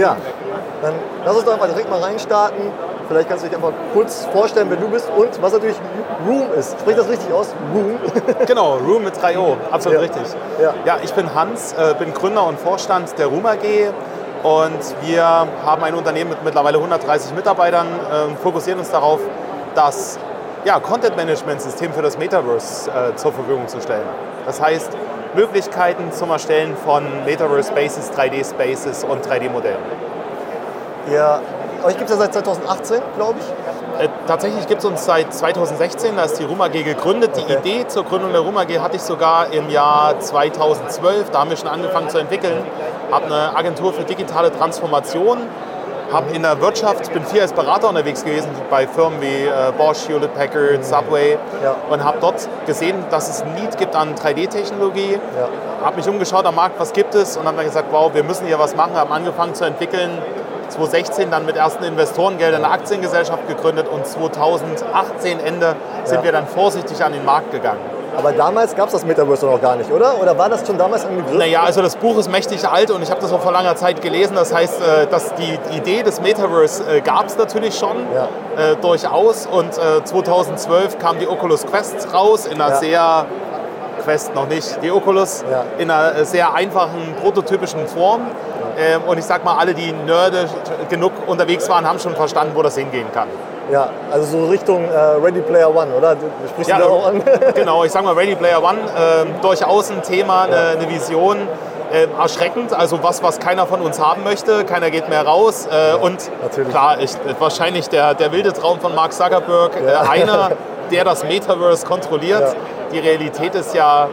Ja, dann lass uns doch einfach direkt mal reinstarten. Vielleicht kannst du dich einfach kurz vorstellen, wer du bist und was natürlich Room ist. Sprich das richtig aus? Room. Genau, Room mit 3O. Absolut ja. Richtig. Ja. Ja, ich bin Hans, bin Gründer und Vorstand der Room AG. Und wir haben ein Unternehmen mit mittlerweile 130 Mitarbeitern, fokussieren uns darauf, das Content-Management-System für das Metaverse zur Verfügung zu stellen. Das heißt, Möglichkeiten zum Erstellen von Metaverse-Spaces, 3D-Spaces und 3D-Modellen. Ja, euch gibt es ja seit 2018, glaube ich? Tatsächlich gibt es uns seit 2016, da ist die Room AG gegründet. Die Idee zur Gründung der Room AG hatte ich sogar im Jahr 2012, da haben wir schon angefangen zu entwickeln. Habe eine Agentur für digitale Transformation, habe in der Wirtschaft, bin viel als Berater unterwegs gewesen bei Firmen wie Bosch, Hewlett Packard, Subway und habe dort gesehen, dass es ein Need gibt an 3D-Technologie. Ja. Habe mich umgeschaut am Markt, was gibt es und habe dann gesagt, wow, wir müssen hier was machen. Haben angefangen zu entwickeln, 2016 dann mit ersten Investorengeldern eine Aktiengesellschaft gegründet und 2018 Ende sind wir dann vorsichtig an den Markt gegangen. Aber damals gab es das Metaverse noch gar nicht, oder? Oder war das schon damals im Begriff? Naja, also das Buch ist mächtig alt und ich habe das auch vor langer Zeit gelesen. Das heißt, dass die Idee des Metaverse gab es natürlich schon, durchaus. Und 2012 kam die Oculus Quest raus, in einer sehr, Quest noch nicht, die Oculus, in einer sehr einfachen, prototypischen Form. Und ich sag mal, alle, die nerdisch genug unterwegs waren, haben schon verstanden, wo das hingehen kann. Ja, also so Richtung Ready Player One, oder? Sprichst du da auch an? Genau, ich sag mal Ready Player One, durchaus ein Thema, eine Vision, erschreckend, also was keiner von uns haben möchte, keiner geht mehr raus und natürlich. Klar, wahrscheinlich der wilde Traum von Mark Zuckerberg, einer, der das Metaverse kontrolliert. Ja. Die Realität ist ja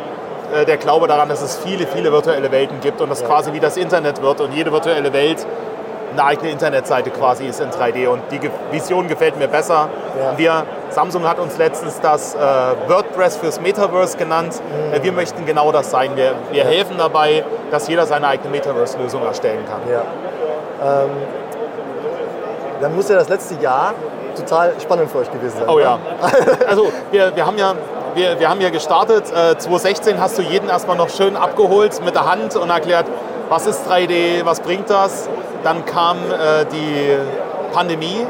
der Glaube daran, dass es viele, viele virtuelle Welten gibt und das quasi wie das Internet wird und jede virtuelle Welt eine eigene Internetseite quasi ist in 3D und die Vision gefällt mir besser. Ja. Samsung hat uns letztens das WordPress fürs Metaverse genannt. Mhm. Wir möchten genau das sein. Wir helfen dabei, dass jeder seine eigene Metaverse-Lösung erstellen kann. Ja. Dann muss ja das letzte Jahr total spannend für euch gewesen sein. Oh ja. Also wir haben ja gestartet. 2016 hast du jeden erstmal noch schön abgeholt mit der Hand und erklärt, was ist 3D, was bringt das? Dann kam die Pandemie,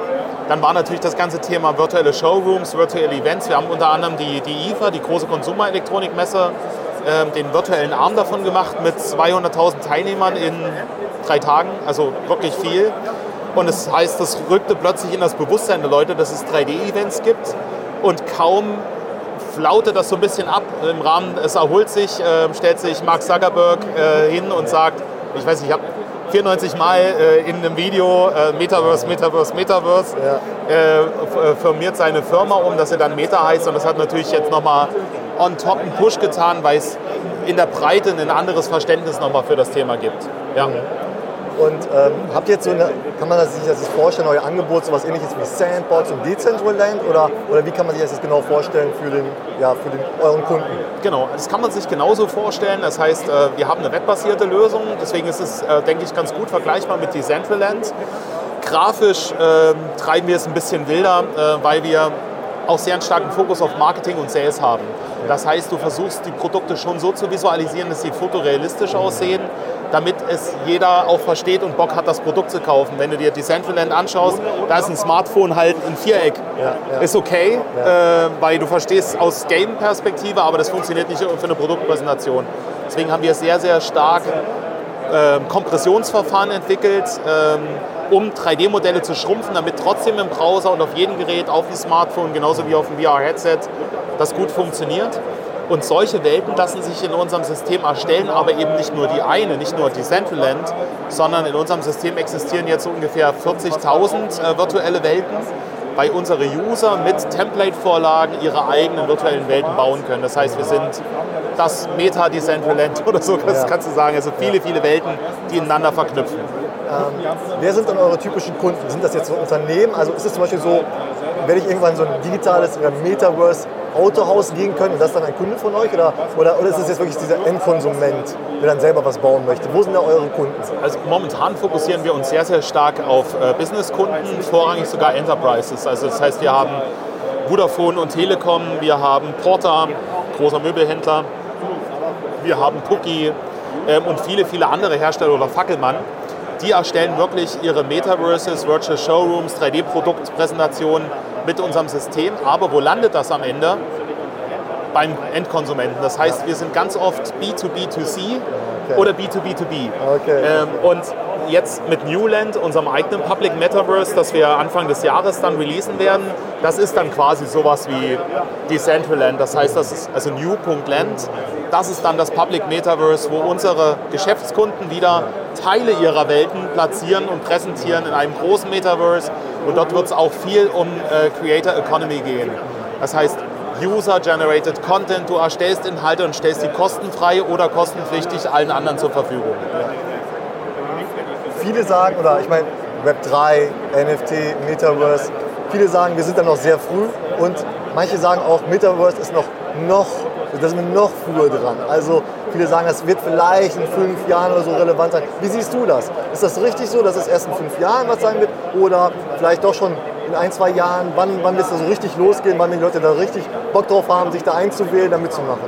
dann war natürlich das ganze Thema virtuelle Showrooms, virtuelle Events. Wir haben unter anderem die IFA, die große Konsumerelektronikmesse, den virtuellen Arm davon gemacht mit 200.000 Teilnehmern in 3 Tagen, also wirklich viel. Und das heißt, das rückte plötzlich in das Bewusstsein der Leute, dass es 3D-Events gibt und kaum flaute das so ein bisschen ab im Rahmen, es erholt sich, stellt sich Mark Zuckerberg hin und sagt, ich weiß nicht, ich habe 94 Mal in einem Video Metaverse firmiert seine Firma um, dass er dann Meta heißt und das hat natürlich jetzt nochmal on top einen Push getan, weil es in der Breite ein anderes Verständnis nochmal für das Thema gibt. Ja. Und habt ihr jetzt so eine, kann man sich das vorstellen, euer Angebot, sowas ähnliches wie Sandbox und Decentraland oder wie kann man sich das genau vorstellen für euren Kunden? Genau, das kann man sich genauso vorstellen. Das heißt, wir haben eine webbasierte Lösung, deswegen ist es, denke ich, ganz gut vergleichbar mit Decentraland. Grafisch treiben wir es ein bisschen wilder, weil wir auch sehr einen starken Fokus auf Marketing und Sales haben. Das heißt, du versuchst die Produkte schon so zu visualisieren, dass sie fotorealistisch aussehen, damit es jeder auch versteht und Bock hat, das Produkt zu kaufen. Wenn du dir Decentraland anschaust, da ist ein Smartphone halt ein Viereck. Ja. Ist okay, weil du verstehst aus Game-Perspektive, aber das funktioniert nicht für eine Produktpräsentation. Deswegen haben wir sehr, sehr stark Kompressionsverfahren entwickelt, um 3D-Modelle zu schrumpfen, damit trotzdem im Browser und auf jedem Gerät, auf dem Smartphone, genauso wie auf dem VR-Headset, das gut funktioniert. Und solche Welten lassen sich in unserem System erstellen, aber eben nicht nur die eine, nicht nur Decentraland, sondern in unserem System existieren jetzt so ungefähr 40.000 virtuelle Welten, weil unsere User mit Template-Vorlagen ihre eigenen virtuellen Welten bauen können. Das heißt, wir sind das Meta-Decentraland oder so, das kannst du sagen. Also viele, viele Welten, die ineinander verknüpfen. Wer sind dann eure typischen Kunden? Sind das jetzt so Unternehmen? Also ist es zum Beispiel so, werde ich irgendwann so ein digitales oder Metaverse Autohaus gehen können und das dann ein Kunde von euch? Oder ist es jetzt wirklich dieser Endkonsument, der dann selber was bauen möchte? Wo sind da eure Kunden? Also momentan fokussieren wir uns sehr, sehr stark auf Businesskunden, vorrangig sogar Enterprises. Also das heißt, wir haben Vodafone und Telekom, wir haben Porter, großer Möbelhändler, wir haben Cookie und viele, viele andere Hersteller oder Fackelmann, Die erstellen wirklich ihre Metaverses, Virtual Showrooms, 3D-Produktpräsentationen mit unserem System. Aber wo landet das am Ende? Beim Endkonsumenten. Das heißt, wir sind ganz oft B2B2C oder B2B2B. Okay. Und jetzt mit Newland, unserem eigenen Public Metaverse, das wir Anfang des Jahres dann releasen werden, das ist dann quasi sowas wie Decentraland. Das heißt, das ist also New.land. Das ist dann das Public Metaverse, wo unsere Geschäftskunden wieder Teile ihrer Welten platzieren und präsentieren in einem großen Metaverse. Und dort wird es auch viel um Creator Economy gehen. Das heißt, User-Generated Content, du erstellst Inhalte und stellst die kostenfrei oder kostenpflichtig allen anderen zur Verfügung. Viele sagen, oder ich meine Web3, NFT, Metaverse, viele sagen, wir sind da noch sehr früh und manche sagen auch, Metaverse ist noch früher dran. Also viele sagen, das wird vielleicht in 5 Jahren oder so relevant sein. Wie siehst du das? Ist das richtig so, dass es erst in 5 Jahren was sein wird oder vielleicht doch schon in 1, 2 Jahren? Wann wird es da so richtig losgehen, wann die Leute da richtig Bock drauf haben, sich da einzuwählen, da mitzumachen?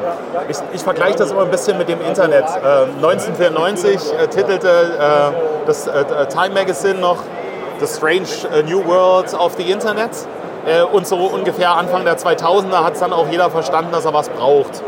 Ich vergleiche das immer ein bisschen mit dem Internet. 1994 titelte das Time Magazine noch The Strange New World of the Internet. Und so ungefähr Anfang der 2000er hat es dann auch jeder verstanden, dass er was braucht.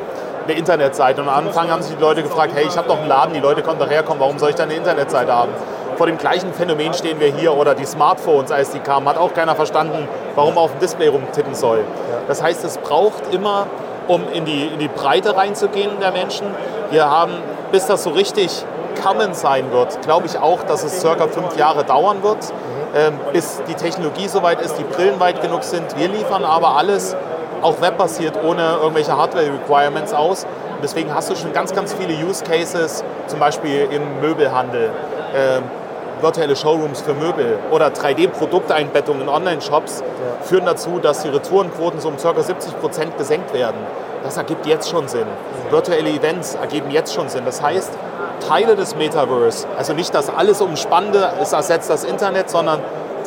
Eine Internetseite. Und am Anfang haben sich die Leute gefragt, hey, ich habe doch einen Laden, die Leute kommen daher, warum soll ich da eine Internetseite haben? Vor dem gleichen Phänomen stehen wir hier, oder die Smartphones, als die kamen, hat auch keiner verstanden, warum man auf dem Display rumtippen soll. Das heißt, es braucht immer, um in die Breite reinzugehen der Menschen. Wir haben, bis das so richtig common sein wird, glaube ich auch, dass es circa 5 Jahre dauern wird, bis die Technologie soweit ist, die Brillen weit genug sind. Wir liefern aber alles, auch webbasiert, ohne irgendwelche Hardware-Requirements aus. Und deswegen hast du schon ganz, ganz viele Use Cases, zum Beispiel im Möbelhandel. Virtuelle Showrooms für Möbel oder 3D-Produkteinbettungen in Online-Shops führen dazu, dass die Retourenquoten so um ca. 70% gesenkt werden. Das ergibt jetzt schon Sinn. Virtuelle Events ergeben jetzt schon Sinn. Das heißt, Teile des Metaverse, also nicht das alles Umspannende, es ersetzt das Internet, sondern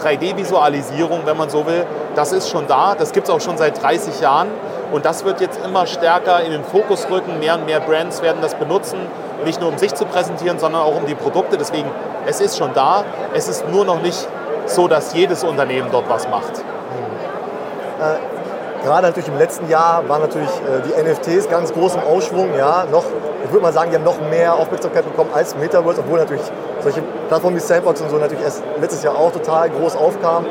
3D-Visualisierung, wenn man so will, das ist schon da, das gibt es auch schon seit 30 Jahren und das wird jetzt immer stärker in den Fokus rücken, mehr und mehr Brands werden das benutzen, nicht nur um sich zu präsentieren, sondern auch um die Produkte, deswegen, es ist schon da, es ist nur noch nicht so, dass jedes Unternehmen dort was macht. Gerade natürlich im letzten Jahr waren natürlich die NFTs ganz groß im Aufschwung, ja, noch, ich würde mal sagen, die haben noch mehr Aufmerksamkeit bekommen als Metaverse, obwohl natürlich solche Plattformen wie Sandbox und so natürlich erst letztes Jahr auch total groß aufkamen.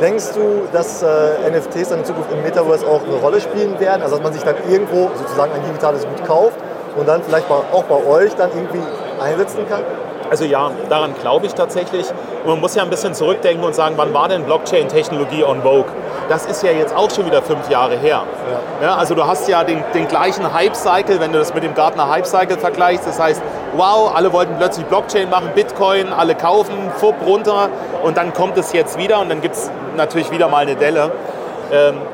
Denkst du, dass NFTs dann in Zukunft im Metaverse auch eine Rolle spielen werden? Also dass man sich dann irgendwo sozusagen ein digitales Gut kauft und dann vielleicht auch bei euch dann irgendwie einsetzen kann? Also ja, daran glaube ich tatsächlich. Und man muss ja ein bisschen zurückdenken und sagen, wann war denn Blockchain-Technologie on vogue? Das ist ja jetzt auch schon wieder 5 Jahre her. Ja. Ja, also du hast ja den gleichen Hype-Cycle, wenn du das mit dem Gartner Hype-Cycle vergleichst. Das heißt, wow, alle wollten plötzlich Blockchain machen, Bitcoin, alle kaufen, fupp, runter. Und dann kommt es jetzt wieder und dann gibt es natürlich wieder mal eine Delle.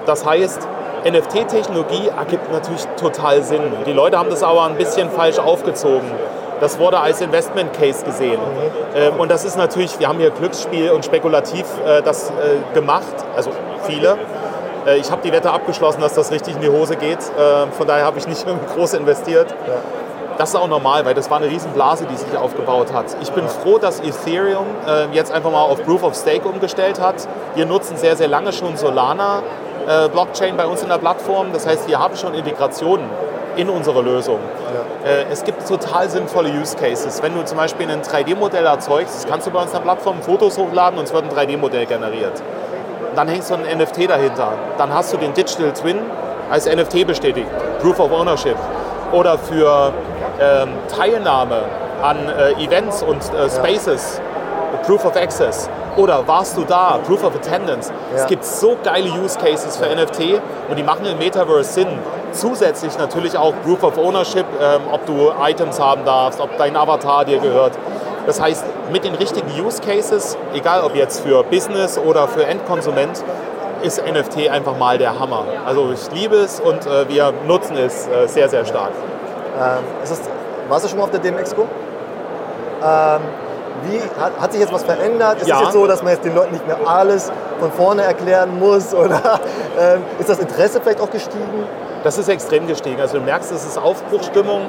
Das heißt, NFT-Technologie ergibt natürlich total Sinn. Die Leute haben das aber ein bisschen falsch aufgezogen. Das wurde als Investment Case gesehen. Und das ist natürlich, wir haben hier Glücksspiel und spekulativ das gemacht, also viele. Ich habe die Wette abgeschlossen, dass das richtig in die Hose geht. Von daher habe ich nicht groß investiert. Das ist auch normal, weil das war eine Riesenblase, die sich aufgebaut hat. Ich bin froh, dass Ethereum jetzt einfach mal auf Proof-of-Stake umgestellt hat. Wir nutzen sehr, sehr lange schon Solana-Blockchain bei uns in der Plattform. Das heißt, wir haben schon Integrationen in unsere Lösung. Ja. Es gibt total sinnvolle Use Cases. Wenn du zum Beispiel ein 3D-Modell erzeugst, kannst du bei uns auf der Plattform Fotos hochladen und es wird ein 3D-Modell generiert. Dann hängst du einen NFT dahinter. Dann hast du den Digital Twin als NFT bestätigt, Proof of Ownership. Oder für Teilnahme an Events und Spaces, Proof of Access. Oder warst du da? Proof of Attendance. Ja. Es gibt so geile Use Cases für NFT und die machen im Metaverse Sinn. Zusätzlich natürlich auch Proof of Ownership, ob du Items haben darfst, ob dein Avatar dir gehört. Das heißt, mit den richtigen Use Cases, egal ob jetzt für Business oder für Endkonsument, ist NFT einfach mal der Hammer. Also ich liebe es und wir nutzen es sehr, sehr stark. Warst du schon mal auf der DM-Expo? Hat sich jetzt was verändert? Ist es jetzt so, dass man jetzt den Leuten nicht mehr alles von vorne erklären muss? Oder ist das Interesse vielleicht auch gestiegen? Das ist extrem gestiegen. Also du merkst, es ist Aufbruchstimmung.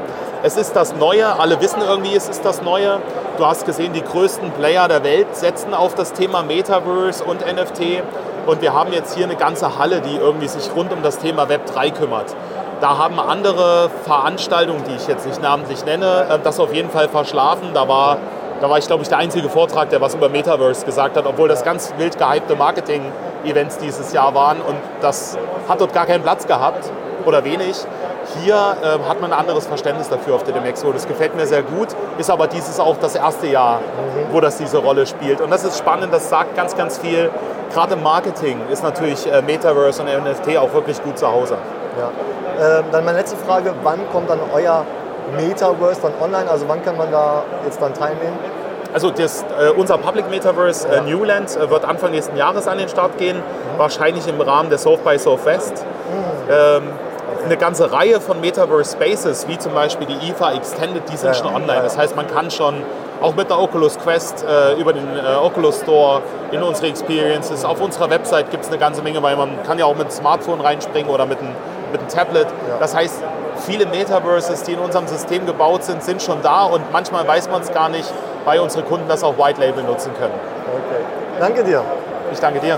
Es ist das Neue. Alle wissen irgendwie, es ist das Neue. Du hast gesehen, die größten Player der Welt setzen auf das Thema Metaverse und NFT. Und wir haben jetzt hier eine ganze Halle, die irgendwie sich rund um das Thema Web 3 kümmert. Da haben andere Veranstaltungen, die ich jetzt nicht namentlich nenne, das auf jeden Fall verschlafen. Da war ich, glaube ich, der einzige Vortrag, der was über Metaverse gesagt hat, obwohl das ganz wild gehypte Marketing-Events dieses Jahr waren und das hat dort gar keinen Platz gehabt oder wenig. Hier hat man ein anderes Verständnis dafür auf der DM-Expo. Das gefällt mir sehr gut, ist aber dieses auch das erste Jahr, wo das diese Rolle spielt. Und das ist spannend, das sagt ganz, ganz viel. Gerade im Marketing ist natürlich Metaverse und NFT auch wirklich gut zu Hause. Ja. Dann meine letzte Frage, wann kommt dann euer Metaverse dann online, also wann kann man da jetzt dann teilnehmen? Also unser Public Metaverse Newland wird Anfang nächsten Jahres an den Start gehen, wahrscheinlich im Rahmen der South by South West. Eine ganze Reihe von Metaverse Spaces, wie zum Beispiel die IFA Extended, die sind schon online. Das heißt, man kann schon auch mit der Oculus Quest über den Oculus Store in unsere Experiences, auf unserer Website gibt es eine ganze Menge, weil man kann ja auch mit dem Smartphone reinspringen oder mit einem Tablet. Ja. Das heißt, viele Metaverses, die in unserem System gebaut sind, sind schon da und manchmal weiß man es gar nicht, weil unsere Kunden das auch White Label nutzen können. Okay. Danke dir. Ich danke dir.